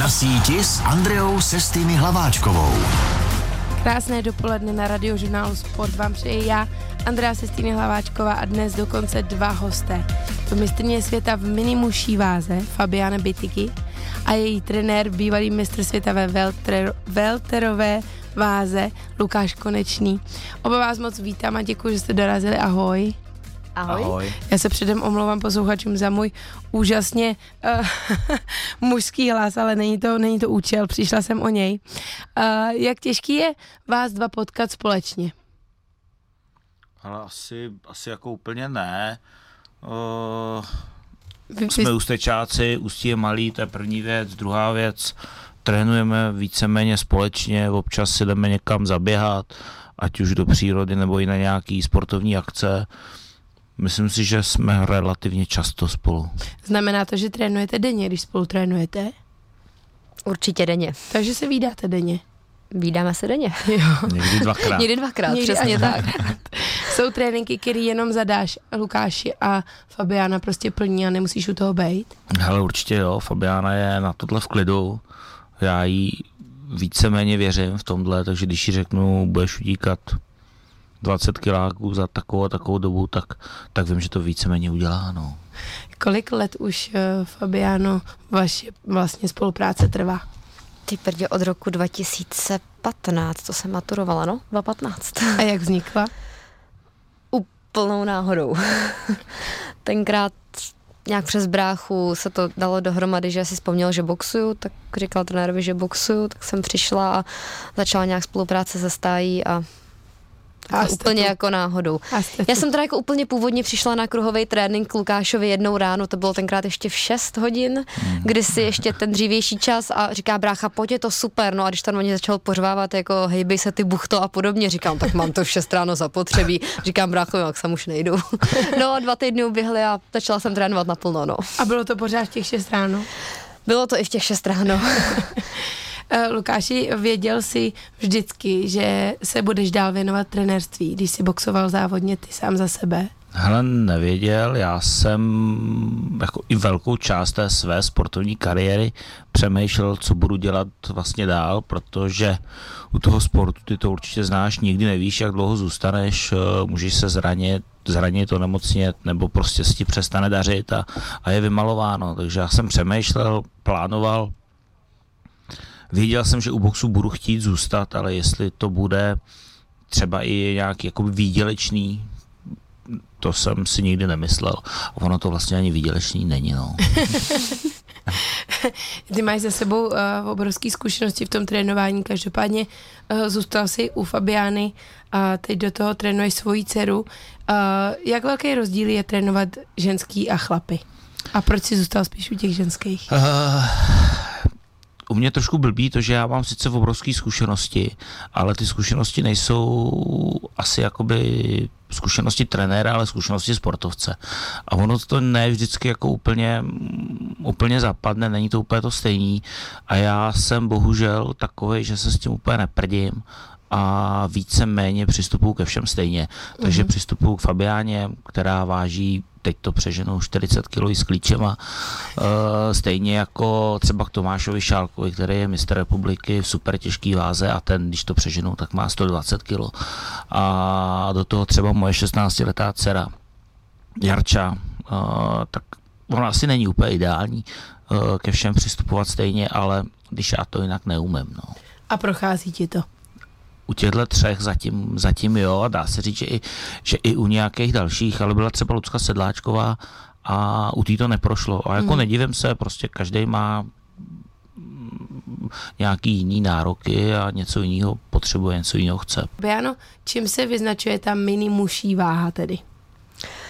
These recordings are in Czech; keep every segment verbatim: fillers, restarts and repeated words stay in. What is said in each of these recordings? Na síti s Andreou Sestýmy Hlaváčkovou. Krásné dopoledne na Radiožurnálu Sport vám přeji já, Andrea Sestýmy Hlaváčková, a dnes dokonce dva hosté. To mistrně světa v minimuší váze Fabiana Bytyqi a její trenér, bývalý mistr světa ve velter, velterové váze Lukáš Konečný. Oba vás moc vítám a děkuji, že jste dorazili. Ahoj. Ahoj. Ahoj. Já se předem omlouvám posluchačům za můj úžasně uh, mužský hlas, ale není to, není to účel, přišla jsem o něj. Uh, jak těžký je vás dva potkat společně? Ale asi, asi jako úplně ne. Uh, Vy, jsme Ústečáci, Ústí je malý, to je první věc. Druhá věc, trénujeme víceméně společně, občas si jdeme někam zaběhat, ať už do přírody nebo i na nějaký sportovní akce. Myslím si, že jsme relativně často spolu. Znamená to, že trénujete denně, když spolu trénujete? Určitě denně. Takže se vídáte denně? Vídáme se denně. Jo. Někdy dvakrát. Někdy dvakrát, Někdy přesně tak. Jsou tréninky, který jenom zadáš Lukáši a Fabiana prostě plní a nemusíš u toho bejt? Hele, určitě jo, Fabiana je na tohle v klidu. Já jí víceméně věřím v tomhle, takže když jí řeknu, budeš utíkat dvacet kiláků za takovou a takovou dobu, tak, tak vím, že to víceméně udělá, no. Kolik let už, uh, Fabiano, vaše vlastně spolupráce trvá? Ty prdě, od roku dva tisíce patnáct, to jsem maturovala, no, dva tisíce patnáct. A jak vznikla? Úplnou náhodou. Tenkrát nějak přes bráchu se to dalo dohromady, že si vzpomněl, že boxuju, tak říkal trenérovi, že boxuju, tak jsem přišla a začala nějak spolupráce se stájí a A úplně tu. jako náhodou. A Já tu. jsem teda jako úplně původně přišla na kruhový trénink k Lukášovi jednou ráno, to bylo tenkrát ještě v šest hodin, kdy si ještě ten dřívější čas, a říká brácha, pojď, je to super, no a když tam oni začal pořvávat, jako hejbej se ty buchto a podobně, říkám, tak mám to v šest ráno zapotřebí, říkám brácho, jak sam už nejdu. No a dva týdny uběhly a začala jsem trénovat naplno, no. A bylo to pořád v těch šest ráno? Bylo to i v těch šest ráno. Lukáši, věděl jsi vždycky, že se budeš dál věnovat trenérství, když jsi boxoval závodně ty sám za sebe? Hele, nevěděl, já jsem jako i velkou část té své sportovní kariéry přemýšlel, co budu dělat vlastně dál, protože u toho sportu, ty to určitě znáš, nikdy nevíš, jak dlouho zůstaneš, můžeš se zranit, zranit, onemocnit, nebo prostě si ti přestane dařit a, a je vymalováno, takže já jsem přemýšlel, plánoval. Věděl jsem, že u boxu budu chtít zůstat, ale jestli to bude třeba i nějaký jako výdělečný, to jsem si nikdy nemyslel. A ono to vlastně ani výdělečný není, no. Ty máš za sebou uh, obrovské zkušenosti v tom trénování, každopádně uh, zůstal jsi u Fabiány a teď do toho trénuješ svoji dceru. Uh, jak velký rozdíl je trénovat ženský a chlapy? A proč jsi zůstal spíš u těch ženských? Uh... U mě trošku blbý to, že já mám sice obrovské zkušenosti, ale ty zkušenosti nejsou asi jakoby zkušenosti trenéra, ale zkušenosti sportovce. A ono to ne vždycky jako úplně, úplně zapadne, není to úplně to stejný. A já jsem bohužel takový, že se s tím úplně neprdím a víceméně přistupuju ke všem stejně. Takže mm-hmm. přistupuju k Fabiáně, která váží, teď to přeženou, čtyřicet kilo s klíčema, e, stejně jako třeba k Tomášovi Šálkovi, který je mistr republiky v super těžký váze a ten, když to přeženou, tak má sto dvacet kilo. A do toho třeba moje šestnáctiletá dcera Jarča, e, tak ona asi není úplně ideální e, ke všem přistupovat stejně, ale když já to jinak neumím. No. A prochází ti to? U těchto třech zatím, zatím jo, a dá se říct, že i, že i u nějakých dalších, ale byla třeba Lucka Sedláčková a u té to neprošlo. A jako hmm. nedivím se, prostě každý má nějaký jiný nároky a něco jiného potřebuje, něco jiného chce. Bejano, čím se vyznačuje ta minimuší váha tedy?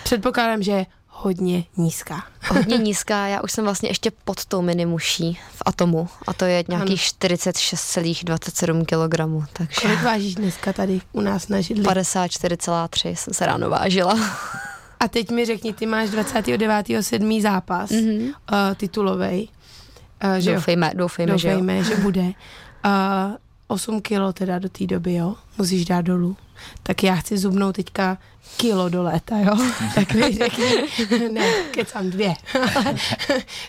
Předpokládám, že hodně nízká. Hodně nízká, já už jsem vlastně ještě pod tou minimuší v atomu a to je nějakých čtyřicet šest celá dvacet sedm kilogramů. Takže kolik vážíš dneska tady u nás na židli? padesát čtyři celá tři jsem se ráno vážila. A teď mi řekni, ty máš dvacátého devátého sedmého zápas mm-hmm. uh, titulovej. Uh, že doufejme, doufejme, doufejme, že, jo. že bude. Uh, osm kilo teda do té doby, jo? Musíš dát dolů. Tak já chci zubnout teďka kilo do léta, jo? Tak mi řekni, ne, kecám dvě,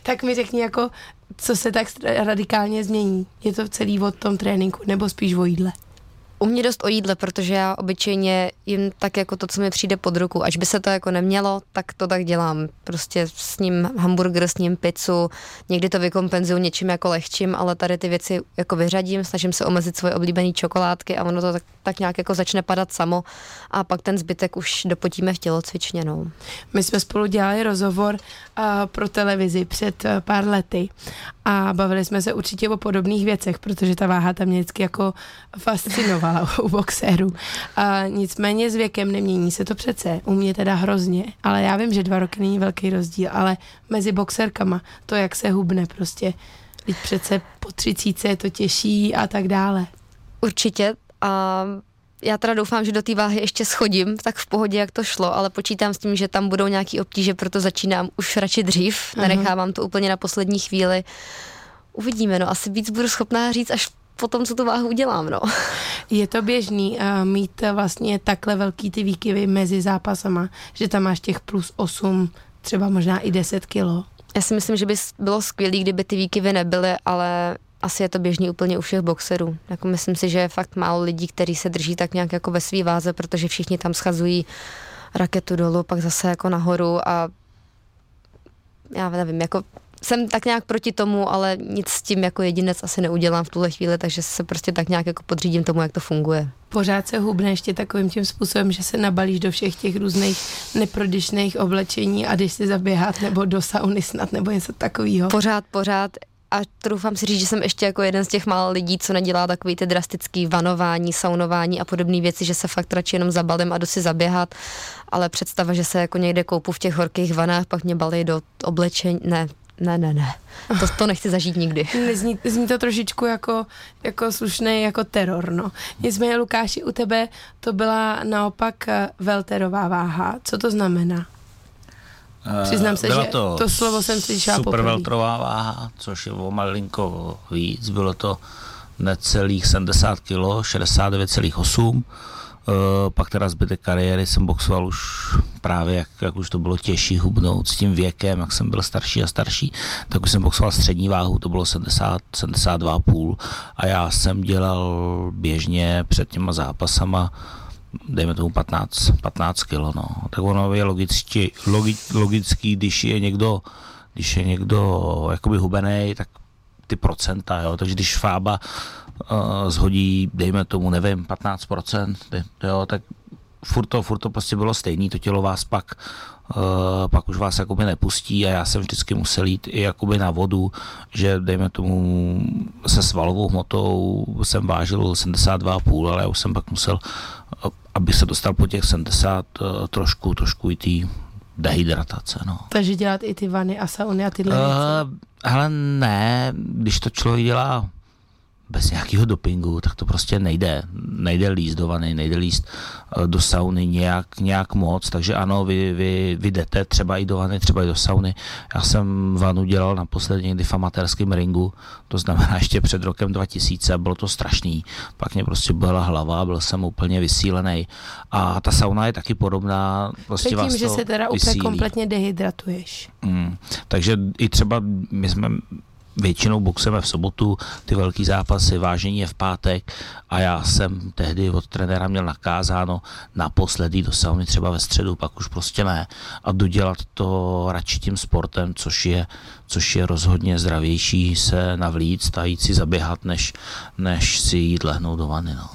tak mi řekni, jako Co se tak radikálně změní? Je to celý o tom tréninku, nebo spíš o jídle? U mě dost o jídle, protože já obyčejně jim tak jako to, co mi přijde pod ruku. Až by se to jako nemělo, tak to tak dělám. Prostě s ním hamburger, s ním pizzu, někdy to vykompenzuju něčím jako lehčím, ale tady ty věci jako vyřadím, snažím se omezit svoje oblíbené čokoládky a ono to tak, tak nějak jako začne padat samo a pak ten zbytek už dopotíme v tělocvičně. No. My jsme spolu dělali rozhovor uh, pro televizi před uh, pár lety a bavili jsme se určitě o podobných věcech, protože ta váha tam mě vždycky jako fascinovala. U boxerů. A nicméně s věkem nemění se to přece. U mě teda hrozně, ale já vím, že dva roky není velký rozdíl, ale mezi boxerkama to, jak se hubne prostě. Teď přece po třicítce je to těžší a tak dále. Určitě. A já teda doufám, že do té váhy ještě schodím, tak v pohodě, jak to šlo, ale počítám s tím, že tam budou nějaký obtíže, proto začínám už radši dřív. Aha. Nenechávám to úplně na poslední chvíli. Uvidíme, no asi víc budu schopná říct až potom, co tu váhu udělám, no. Je to běžný uh, mít vlastně takhle velký ty výkyvy mezi zápasama, že tam máš těch plus osm, třeba možná i deset kilo? Já si myslím, že by bylo skvělý, kdyby ty výkyvy nebyly, ale asi je to běžný úplně u všech boxerů. Jako myslím si, že je fakt málo lidí, kteří se drží tak nějak jako ve svý váze, protože všichni tam schazují raketu dolů, pak zase jako nahoru a já nevím, jako jsem tak nějak proti tomu, ale nic s tím jako jedinec asi neudělám v tuhle chvíli, takže se prostě tak nějak jako podřídím tomu, jak to funguje. Pořád se hubne ještě takovým tím způsobem, že se nabalíš do všech těch různých neprodyšných oblečení a jdeš si zaběhat nebo do sauny snad nebo něco takového. Pořád, pořád. A troufám si říct, že jsem ještě jako jeden z těch málo lidí, co nedělá takový ty drastický vanování, saunování a podobné věci, že se fakt radši jenom zabalím a jdu si zaběhat, ale představa, že se jako někde koupu v těch horkých vanách, pak mě balí do oblečení, ne. Ne, ne, ne. To, to nechci zažít nikdy. Zní, zní to trošičku jako, jako slušný, jako teror, no. Nicméně, Lukáši, u tebe to byla naopak welterová váha. Co to znamená? Přiznám se, bylo že to, to slovo jsem slyšela poprvé. Super welterová váha, což je o malinko víc. Bylo to necelých sedmdesát kilogramů, šedesát devět celá osm. Uh, pak teda zbytek kariéry jsem boxoval už právě, jak, jak už to bylo těžší hubnout s tím věkem, jak jsem byl starší a starší, tak už jsem boxoval střední váhu, to bylo sedmdesát, sedmdesát dva celá pět a já jsem dělal běžně před těma zápasama, dejme tomu patnáct, patnáct kilo, no. Tak ono je logický, logi, logický, když je někdo, když je někdo jakoby hubenej, tak ty procenta, jo, takže když Fába Uh, zhodí, dejme tomu, nevím, patnáct procent, jo, tak furt to, furt to prostě bylo stejný, to tělo vás pak, uh, pak už vás jakoby nepustí a já jsem vždycky musel jít i jakoby na vodu, že dejme tomu se svalovou hmotou jsem vážil sedmdesát dva celá pět, ale já už jsem pak musel, aby se dostal po těch sedmdesát, uh, trošku, trošku i tý dehydratace, no. Takže dělat i ty vany a sauny a tyhle uh, věci? Hele, ne, když to člověk dělá bez nějakého dopingu, tak to prostě nejde. Nejde líst do vany, nejde líst do sauny nějak, nějak moc, takže ano, vy, vy, vy jdete třeba i do vany, třeba i do sauny. Já jsem vanu dělal naposledy někdy v amatérském ringu, to znamená ještě před rokem dva tisíce, bylo to strašný. Pak mě prostě byla hlava, byl jsem úplně vysílený. A ta sauna je taky podobná. Prostě předtím, vás to že se teda úplně kompletně dehydratuješ. Mm, takže i třeba my jsme většinou boxujeme v sobotu, ty velký zápasy, vážení je v pátek a já jsem tehdy od trenéra měl nakázáno naposledy do sauny třeba ve středu, pak už prostě ne. A dodělat to radši tím sportem, což je, což je rozhodně zdravější se navlíct a jít si zaběhat, než, než si jít lehnout do vany. No.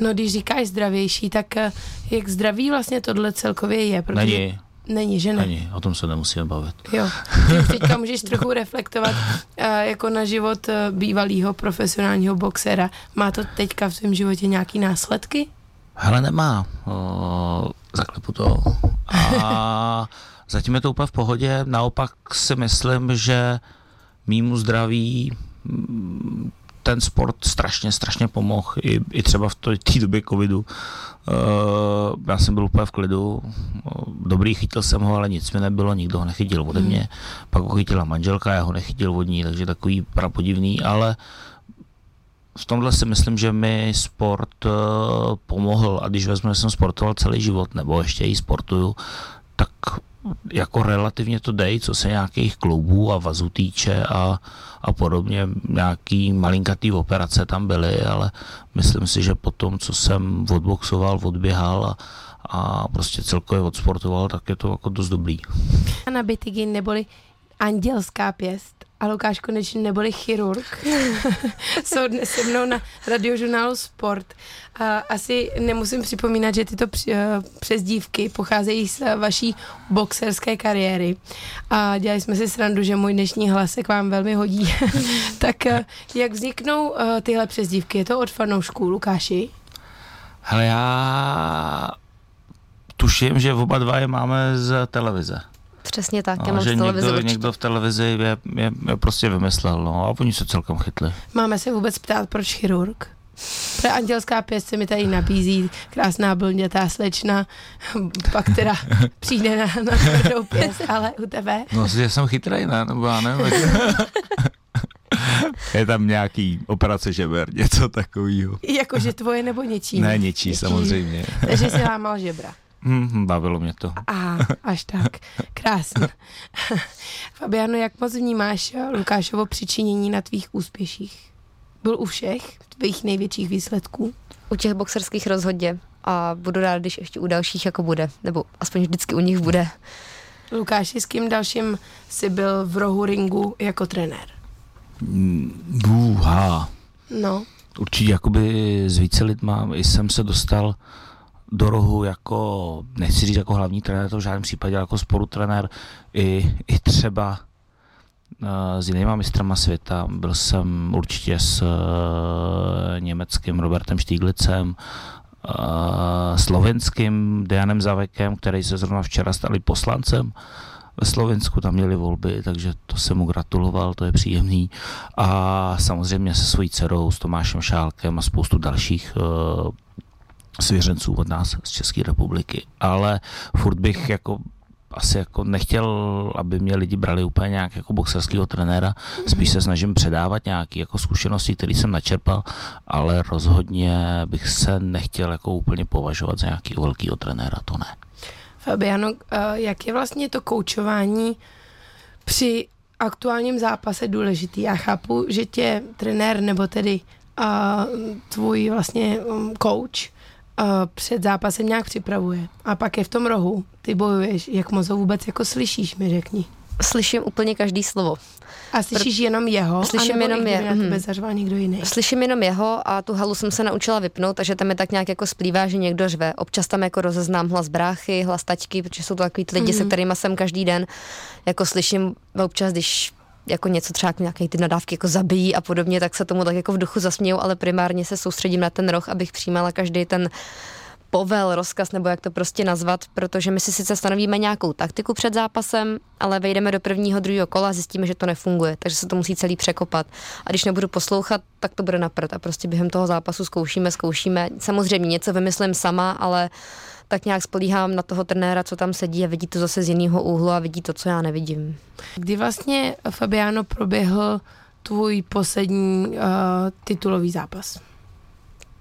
No když říkáš zdravější, tak jak zdravý vlastně tohle celkově je? Protože... Není. Není, že ne? Není, o tom se nemusíme bavit. Jo, ty teďka můžeš trochu reflektovat uh, jako na život uh, bývalého profesionálního boxera. Má to teďka v svém životě nějaký následky? Hele, nemá. Uh, zaklepu to. A zatím je to úplně v pohodě. Naopak si myslím, že mýmu zdraví m- ten sport strašně, strašně pomohl. I, i třeba v té době covidu. Uh, já jsem byl úplně v klidu. Dobrý, chytil jsem ho, ale nic mi nebylo, nikdo ho nechytil ode mě. Hmm. Pak ho chytila manželka, já ho nechytil od ní, takže takový prapodivný, ale v tomhle si myslím, že mi sport uh, pomohl. A když vezmu, že jsem sportoval celý život, nebo ještě i sportuju, tak jako relativně to dej, co se nějakých kloubů a vazů týče a, a podobně, nějaký malinkatý operace tam byly, ale myslím si, že po tom, co jsem odboxoval, odběhal a, a prostě celkově odsportoval, tak je to jako dost dobrý. Fabiana Bytyqi neboli andělská pěst a Lukáš Konečný neboli chirurg jsou dnes se mnou na Radiožurnálu Sport. Asi nemusím připomínat, že tyto přezdívky pocházejí z vaší boxerské kariéry. A dělali jsme si srandu, že můj dnešní hlas se k vám velmi hodí. Tak jak vzniknou tyhle přezdívky? Je to od fanoušků, Lukáši? Hele, já tuším, že oba dva je máme z televize. Přesně tak, no, že někdo, někdo v televizi je, je, je prostě vymyslel, no, a oni se celkem chytli. Máme se vůbec ptát, proč chirurg? Protože andělská pěst se mi tady nabízí, krásná blondětá slečna, pak teda přijde na, na tvrdou pěst, ale u tebe? No, já jsem chytrý, ne? Nebo já nevím. Je tam nějaký operace žeber, něco takového. Jakože tvoje nebo něčí? Ne, něčí, něčí. Samozřejmě. Takže jsi lámal žebra. Hmm, bavilo mě to. Aha, až tak. Krásně. Fabiano, jak moc vnímáš Lukášovo přičinění na tvých úspěších? Byl u všech tvých největších výsledků? U těch boxerských rozhodně. A budu rád, když ještě u dalších jako bude. Nebo aspoň vždycky u nich bude. Lukáši, s kým dalším jsi byl v rohu ringu jako trenér? Bůha. No. Určitě jakoby s více lidma jsem se dostal do rohu jako, nechci říct jako hlavní trenér, to v žádném případě, jako spolutrenér, i, i třeba uh, s jinýma mistrama světa. Byl jsem určitě s uh, německým Robertem Stieglitzem, uh, slovenským Dejanem Zavekem, který se zrovna včera stali poslancem ve Slovensku, tam měli volby, takže to jsem mu gratuloval, to je příjemný. A samozřejmě se svojí dcerou, s Tomášem Šálkem a spoustu dalších uh, svěřenců od nás z České republiky, ale furt bych jako asi jako nechtěl, aby mě lidi brali úplně nějak jako boxerského trenéra, spíš se snažím předávat nějaké jako zkušenosti, které jsem načerpal, ale rozhodně bych se nechtěl jako úplně považovat za nějakého velkého trenéra, to ne. Fabiano, jak je vlastně to koučování při aktuálním zápase důležitý? Já chápu, že tě trenér nebo tedy a, tvůj vlastně kouč před zápasem nějak připravuje a pak je v tom rohu, ty bojuješ, jak moc ho vůbec jako slyšíš, mi řekni. Slyším úplně každý slovo. A slyšíš Pr- jenom jeho? Slyším jenom jeho. Mm. Slyším jenom jeho a tu halu jsem se naučila vypnout, takže tam je tak nějak jako splývá, že někdo řve. Občas tam jako rozeznám hlas bráchy, hlas taťky, protože jsou to takový lidi, mm. se kterýma jsem každý den jako slyším občas, když jako něco třeba nějaké ty nadávky jako zabijí a podobně, tak se tomu tak jako v duchu zasměju, ale primárně se soustředím na ten roh, abych přijímala každý ten povel, rozkaz, nebo jak to prostě nazvat, protože my si sice stanovíme nějakou taktiku před zápasem, ale vejdeme do prvního, druhého kola a zjistíme, že to nefunguje, takže se to musí celý překopat. A když nebudu poslouchat, tak to bude na prd a prostě během toho zápasu zkoušíme, zkoušíme. Samozřejmě něco vymyslím sama, ale tak nějak spolíhám na toho trenéra, co tam sedí a vidí to zase z jiného úhlu a vidí to, co já nevidím. Kdy vlastně, Fabiano, proběhl tvůj poslední uh, titulový zápas?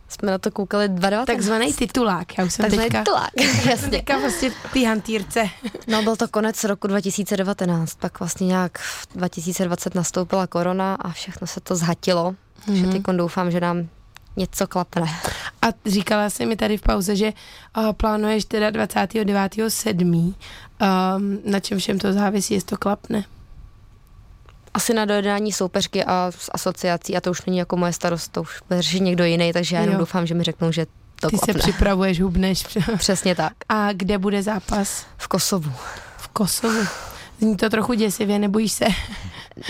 Jsme na to koukali dva tisíce devatenáct. Takzvaný titulák, já už jsem takzvaný teďka. Titulák, jasně. Teďka vlastně ty hantýrce. No, byl to konec roku dva tisíce devatenáct, pak vlastně nějak v dva tisíce dvacet nastoupila korona a všechno se to zhatilo, takže mm-hmm. teď doufám, že nám něco klapne. A říkala jsi mi tady v pauze, že uh, plánuješ teda dvacátého devátého sedmého Um, na čem všem to závisí, jestli to klapne? Asi na dojednání soupeřky a s asociací a to už není jako moje starost, to už řeší někdo jiný, takže já jenom jo. doufám, že mi řeknou, že to Ty klapne. Ty se připravuješ, hubneš. Přesně tak. A kde bude zápas? V Kosovu. V Kosovu. Zní to trochu děsivě, nebojíš se?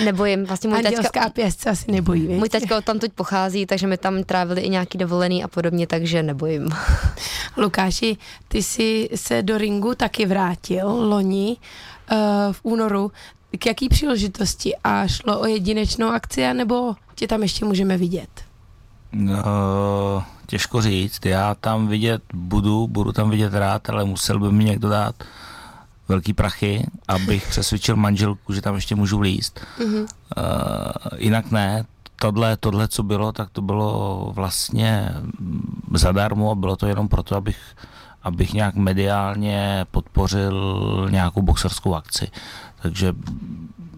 Nebojím, vlastně můj taťka... pěst se asi nebojí, víc? Můj taťka odtamtud pochází, takže mi tam trávili i nějaký dovolený a podobně, takže nebojím. Lukáši, ty jsi se do ringu taky vrátil loni uh, v únoru. K jaký příležitosti? A šlo o jedinečnou akci, nebo tě tam ještě můžeme vidět? No, těžko říct, já tam vidět budu, budu tam vidět rád, ale musel by mi někdo dát velký prachy, abych přesvědčil manželku, že tam ještě můžu vlízt. Mm-hmm. Uh, jinak ne, tohle, tohle, co bylo, tak to bylo vlastně zadarmo a bylo to jenom proto, abych, abych nějak mediálně podpořil nějakou boxerskou akci. Takže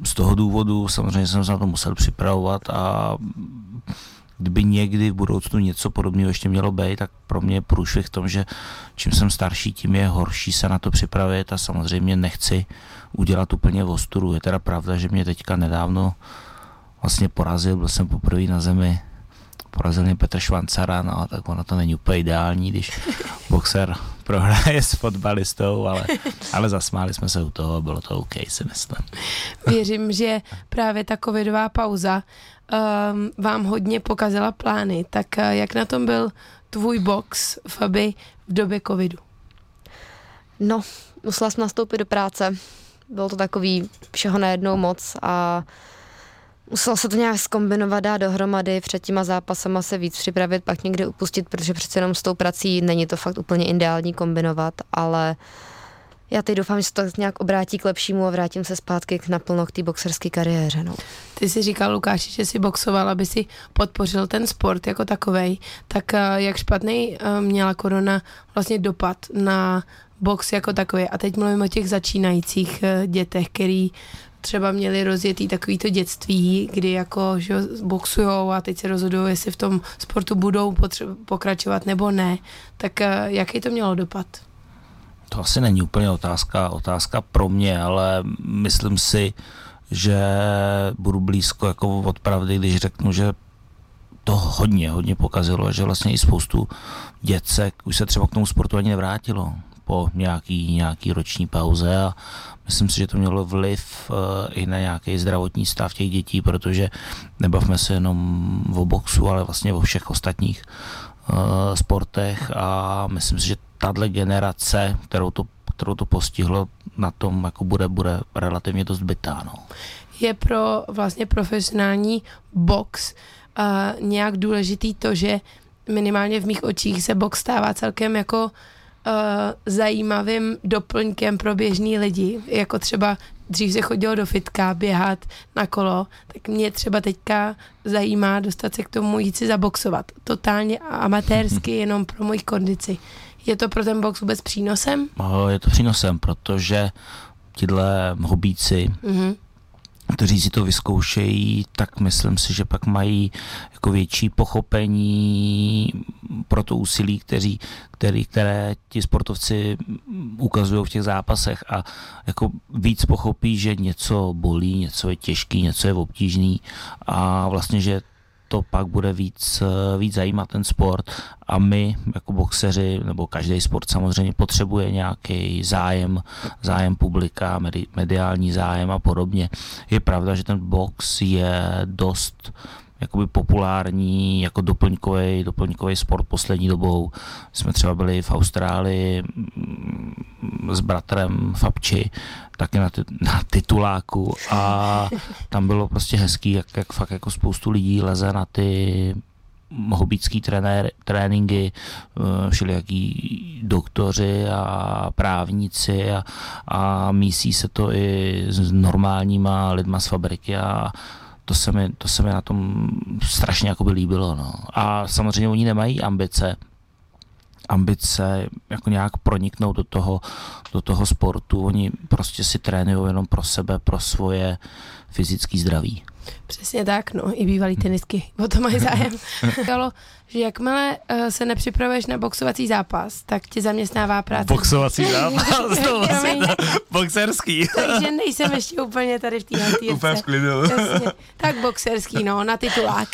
z toho důvodu samozřejmě jsem se na to musel připravovat a kdyby někdy v budoucnu něco podobného ještě mělo být, tak pro mě je průšvih v tom, že čím jsem starší, tím je horší se na to připravit a samozřejmě nechci udělat úplně vosturu. Je teda pravda, že mě teďka nedávno vlastně porazil, byl jsem poprvé na zemi, porazil mě Petr Švancara, no tak ono to není úplně ideální, když boxer prohraje s fotbalistou, ale, ale zasmáli jsme se u toho, bylo to OK, si myslím. Věřím, že právě ta covidová pauza um, vám hodně pokazila plány, tak jak na tom byl tvůj box, Fabi, v době covidu? No, musela jsem nastoupit do práce, bylo to takový všeho najednou moc a muselo se to nějak zkombinovat, dát dohromady, před těma zápasama se víc připravit, pak někde upustit, protože přece jenom s tou prací není to fakt úplně ideální kombinovat, ale já teď doufám, že se to nějak obrátí k lepšímu a vrátím se zpátky k naplno k té boxerské kariéře. No. Ty jsi říkal, Lukáši, že jsi boxoval, aby si podpořil ten sport jako takovej, tak jak špatný měla korona vlastně dopad na box jako takový? A teď mluvím o těch začínajících dětech, který třeba měli rozjetý takovýto dětství, kdy jako že boxujou a teď se rozhodují, jestli v tom sportu budou potře- pokračovat nebo ne. Tak jaký to mělo dopad? To asi není úplně otázka, otázka pro mě, ale myslím si, že budu blízko jako od pravdy, když řeknu, že to hodně, hodně pokazilo, že vlastně i spoustu děcek už se třeba k tomu sportu ani nevrátilo po nějaký, nějaký roční pauze a myslím si, že to mělo vliv uh, i na nějaký zdravotní stav těch dětí, protože nebavme se jenom o boxu, ale vlastně o všech ostatních uh, sportech a myslím si, že tato generace, kterou to, kterou to postihlo, na tom jako bude, bude relativně dost bitá. No. Je pro vlastně profesionální box uh, nějak důležitý to, že minimálně v mých očích se box stává celkem jako zajímavým doplňkem pro běžný lidi, jako třeba dřív se chodilo do fitka běhat na kolo, tak mě třeba teďka zajímá dostat se k tomu jít si zaboxovat, totálně amatérsky, jenom pro moji kondici. Je to pro ten box vůbec přínosem? Je to přínosem, protože tyhle hobíci, mm-hmm. kteří si to vyzkoušejí, tak myslím si, že pak mají jako větší pochopení pro to úsilí, kteří, který, které ti sportovci ukazují v těch zápasech a jako víc pochopí, že něco bolí, něco je těžký, něco je obtížný a vlastně, že to pak bude víc, víc zajímat ten sport a my jako boxeři, nebo každý sport samozřejmě potřebuje nějaký zájem, zájem publika, medi, mediální zájem a podobně. Je pravda, že ten box je dost jakoby populární jako doplňkový, doplňkový sport poslední dobou. Jsme třeba byli v Austrálii s bratrem Fabči, taky na, ty, na tituláku a tam bylo prostě hezký, jak, jak fakt jako spoustu lidí leze na ty hobbický trenér, tréninky, všelijaký doktoři a právníci a, a mísí se to i s normálníma lidma z fabriky a To se, mi, to se mi na tom strašně jakoby líbilo. No. A samozřejmě oni nemají ambice, ambice jako nějak proniknout do toho, do toho sportu. Oni prostě si trénují jenom pro sebe, pro svoje fyzické zdraví. Přesně tak, no, i bývalý tenisky, o to mají zájem. Říkalo, že jakmile se nepřipravuješ na boxovací zápas, tak tě zaměstnává práce. Boxovací zápas, to vlastně boxerský. Takže nejsem ještě úplně tady v téhle týdce. Úplně v klidu. Tak boxerský, no, na titulák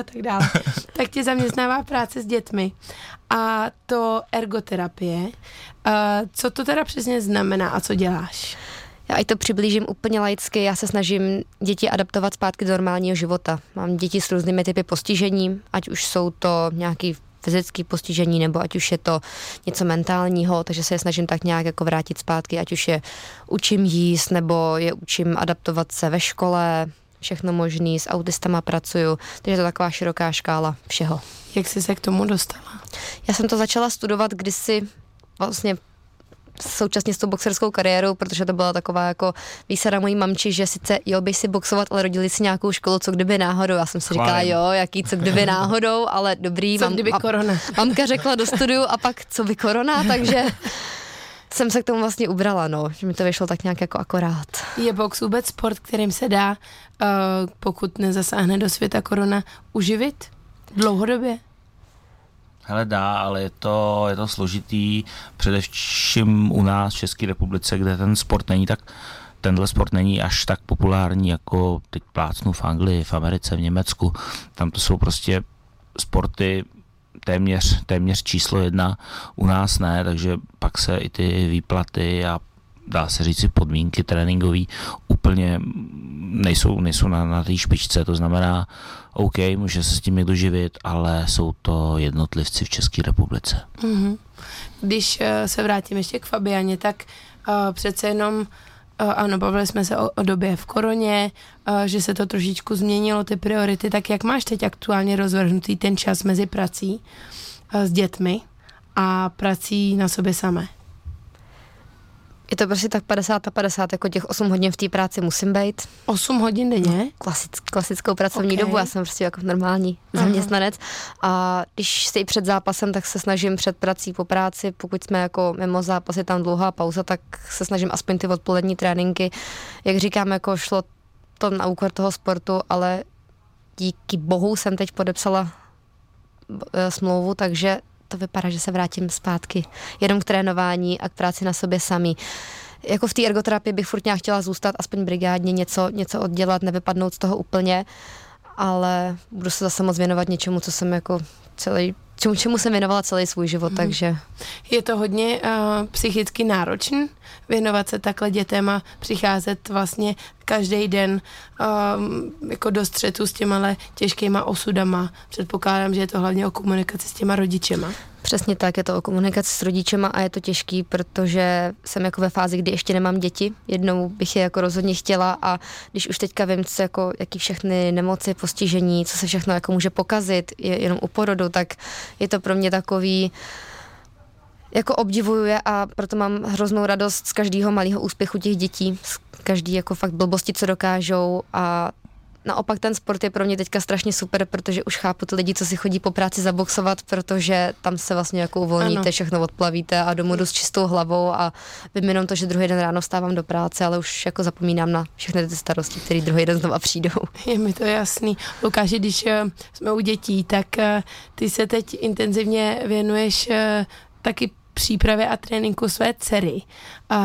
a tak dále. Tak tě zaměstnává práce s dětmi a to ergoterapie. Co to teda přesně znamená a co děláš? Já i to přiblížím úplně laicky, já se snažím děti adaptovat zpátky do normálního života. Mám děti s různými typy postižení, ať už jsou to nějaké fyzické postižení, nebo ať už je to něco mentálního, takže se je snažím tak nějak jako vrátit zpátky, ať už je učím jíst, nebo je učím adaptovat se ve škole, všechno možný, s autistama pracuju, takže to je taková široká škála všeho. Jak jsi se k tomu dostala? Já jsem to začala studovat kdysi vlastně současně s tou boxerskou kariérou, protože to byla taková jako výsada mojí mamči, že sice jo, běž si boxovat, ale rodili si nějakou školu, co kdyby náhodou. Já jsem si říkala, jo, jaký co kdyby náhodou, ale dobrý. Co mam, kdyby korona. Mamka řekla do studiu a pak co by korona, takže jsem se k tomu vlastně ubrala, no, že mi to vyšlo tak nějak jako akorát. Je box vůbec sport, kterým se dá, uh, pokud nezasáhne do světa korona, uživit dlouhodobě? Hele, dá, ale je to, je to složitý, především u nás v České republice, kde ten sport není tak, tenhle sport není až tak populární, jako teď plácnu v Anglii, v Americe, v Německu, tam to jsou prostě sporty téměř, téměř číslo jedna, u nás ne, takže pak se i ty výplaty a dá se říct podmínky tréninkové úplně nejsou, nejsou na, na té špičce, to znamená OK, může se s tím někdo živit, ale jsou to jednotlivci v České republice. Mm-hmm. Když uh, se vrátím ještě k Fabianě, tak uh, přece jenom uh, ano, bavili jsme se o, o době v koroně, uh, že se to trošičku změnilo, ty priority, tak jak máš teď aktuálně rozvrhnutý ten čas mezi prací uh, s dětmi a prací na sobě samé? Je to prostě tak padesát na padesát, jako těch osm hodin v té práci musím být. osm hodin denně? Klasic, klasickou pracovní okay. dobu, já jsem prostě jako normální zaměstnanec. A když jsi před zápasem, tak se snažím před prací po práci, pokud jsme jako mimo zápas, je tam dlouhá pauza, tak se snažím aspoň ty odpolední tréninky. Jak říkám, jako šlo to na úkor toho sportu, ale díky bohu jsem teď podepsala smlouvu, takže to vypadá, že se vrátím zpátky jenom k trénování a k práci na sobě samý. Jako v té ergoterapii bych furt nějak chtěla zůstat, aspoň brigádně něco, něco oddělat, nevypadnout z toho úplně, ale budu se zase moc věnovat něčemu, co jsem jako celý, čemu, čemu jsem věnovala celý svůj život, mm. takže. Je to hodně uh, psychicky náročný věnovat se takhle dětem a přicházet vlastně každý den uh, jako do střetu s těma těžkýma osudama. Předpokládám, že je to hlavně o komunikaci s těma rodičema. Přesně tak, je to o komunikaci s rodičema a je to těžký, protože jsem jako ve fázi, kdy ještě nemám děti. Jednou bych je jako rozhodně chtěla a když už teďka vím, co jako, jaký všechny nemoci, postižení, co se všechno jako může pokazit, je jenom u porodu, tak je to pro mě takový, jako obdivuju je a proto mám hroznou radost z každého malého úspěchu těch dětí, z každý jako fakt blbosti, co dokážou a naopak ten sport je pro mě teďka strašně super, protože už chápu ty lidi, co si chodí po práci zaboxovat, protože tam se vlastně jako uvolníte, ano. všechno odplavíte a domů jdu s čistou hlavou a vím jenom to, že druhý den ráno vstávám do práce, ale už jako zapomínám na všechny ty starosti, které druhý den znova přijdou. Je mi to jasný. Lukáši, když jsme u dětí, tak ty se teď intenzivně věnuješ taky přípravě a tréninku své dcery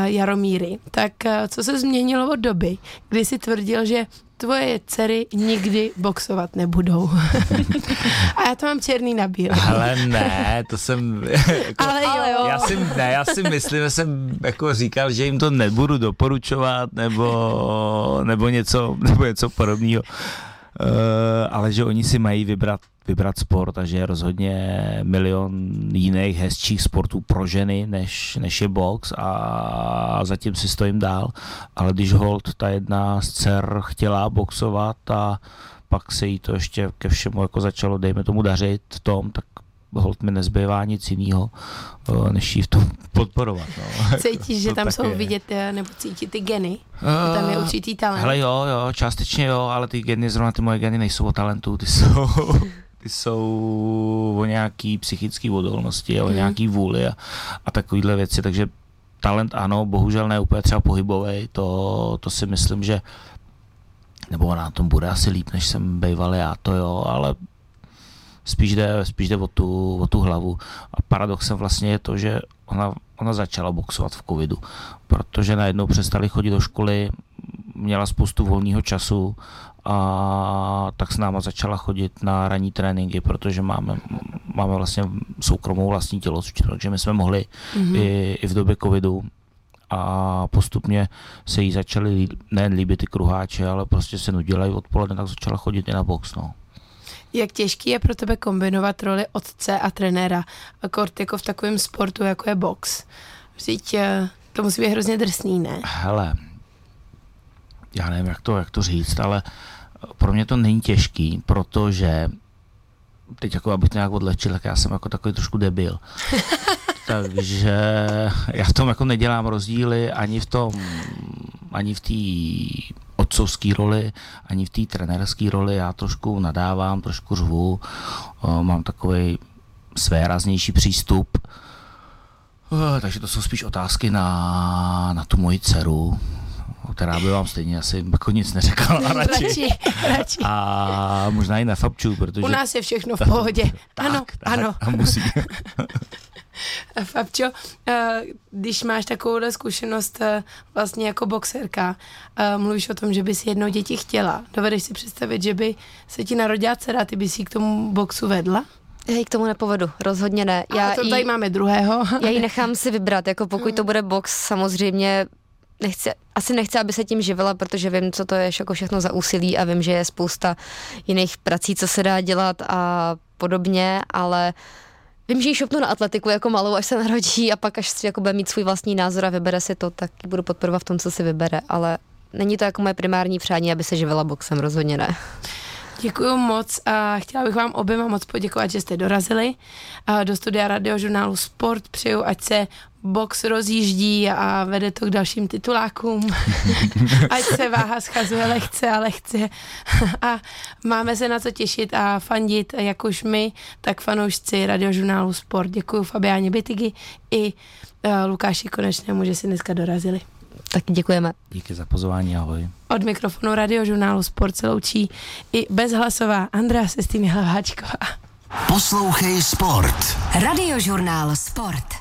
Jaromíry. Tak co se změnilo od doby, kdy jsi tvrdil, že tvoje dcery nikdy boxovat nebudou. A já to mám černý na bílý. Ale ne, to jsem... Jako, ale jo. Já si, ne, já si myslím, že jsem jako říkal, že jim to nebudu doporučovat, nebo, nebo, něco, nebo něco podobného. Uh, ale že oni si mají vybrat vybrat sport a že je rozhodně milion jiných hezčích sportů pro ženy, než, než je box a zatím si stojím dál. Ale když holt ta jedna z dcer chtěla boxovat a pak se jí to ještě ke všemu jako začalo, dejme tomu, dařit v tom, tak holt mi nezbývá nic jiného, než jí v tom podporovat. No. Cítíš, že tam jsou je. Vidět nebo cítit ty geny? Uh, tam je určitý talent. Hele jo, jo, částečně jo, ale ty geny, zrovna ty moje geny nejsou o talentu, ty jsou... Ty jsou o nějaký psychické odolnosti, o nějaký vůli a, a takovýhle věci, takže talent ano, bohužel ne úplně třeba pohybovej, to, to si myslím, že nebo ona na tom bude asi líp, než jsem bejval já, to jo, ale spíš jde, spíš jde o, tu, o tu hlavu a paradoxem vlastně je to, že ona, ona začala boxovat v covidu, protože najednou přestali chodit do školy, měla spoustu volného času a tak s náma začala chodit na ranní tréninky, protože máme, máme vlastně soukromou vlastní tělocvičnu, takže my jsme mohli mm-hmm. i, i v době covidu a postupně se jí začaly nejen líbit ty kruháče, ale prostě se nudila i odpoledne, tak začala chodit i na box. No. Jak těžký je pro tebe kombinovat roli otce a trenéra, akord jako v takovém sportu, jako je box? Vždyť to musí být hrozně drsný, ne? Hele, já nevím, jak to, jak to říct, ale pro mě to není těžký, protože teď jako, abych to nějak odlehčil, tak já jsem jako takový trošku debil. Takže já v tom jako nedělám rozdíly ani v tom, ani v té otcovské roli, ani v té trenérské roli. Já trošku nadávám, trošku řvu, mám takový svéraznější přístup. Takže to jsou spíš otázky na, na tu moji dceru, která by vám stejně asi jako nic neřekla. Radši, radši, radši. A možná i na Fabču, protože... U nás je všechno v pohodě. Tak, ano, tak, ano. A musí. Fabčo, když máš takovouhle zkušenost vlastně jako boxerka, mluvíš o tom, že bys jednou děti chtěla. Dovedeš si představit, že by se ti narodila dcera, ty bys jí k tomu boxu vedla? Já ji k tomu nepovedu, rozhodně ne. Já a to tady jí, máme druhého. Já ji nechám si vybrat, jako pokud to bude box, samozřejmě nechci, asi nechci, aby se tím živila, protože vím, co to je jako všechno za úsilí a vím, že je spousta jiných prací, co se dá dělat a podobně, ale vím, že ji šupnu na atletiku jako malou, až se narodí a pak až si jako bude mít svůj vlastní názor a vybere si to, tak ji budu podporovat v tom, co si vybere, ale není to jako moje primární přání, aby se živila boxem, rozhodně ne. Děkuju moc a chtěla bych vám oběma moc poděkovat, že jste dorazili do studia Radiožurnálu Sport. Přeju, ať se box rozjíždí a vede to k dalším titulákům. Ať se váha schazuje lehce a lehce. A máme se na co těšit a fandit, jak už my, tak fanoušci Radiožurnálu Sport. Děkuju Fabiáně Bytyqi i Lukáši Konečnému, že si dneska dorazili. Taky děkujeme. Díky za pozvání, ahoj. Od mikrofonu Radiožurnálu Sport se loučí i bezhlasová Andrea Sestýmy Hlaváčková. Poslouchej Sport. Radiožurnál Sport.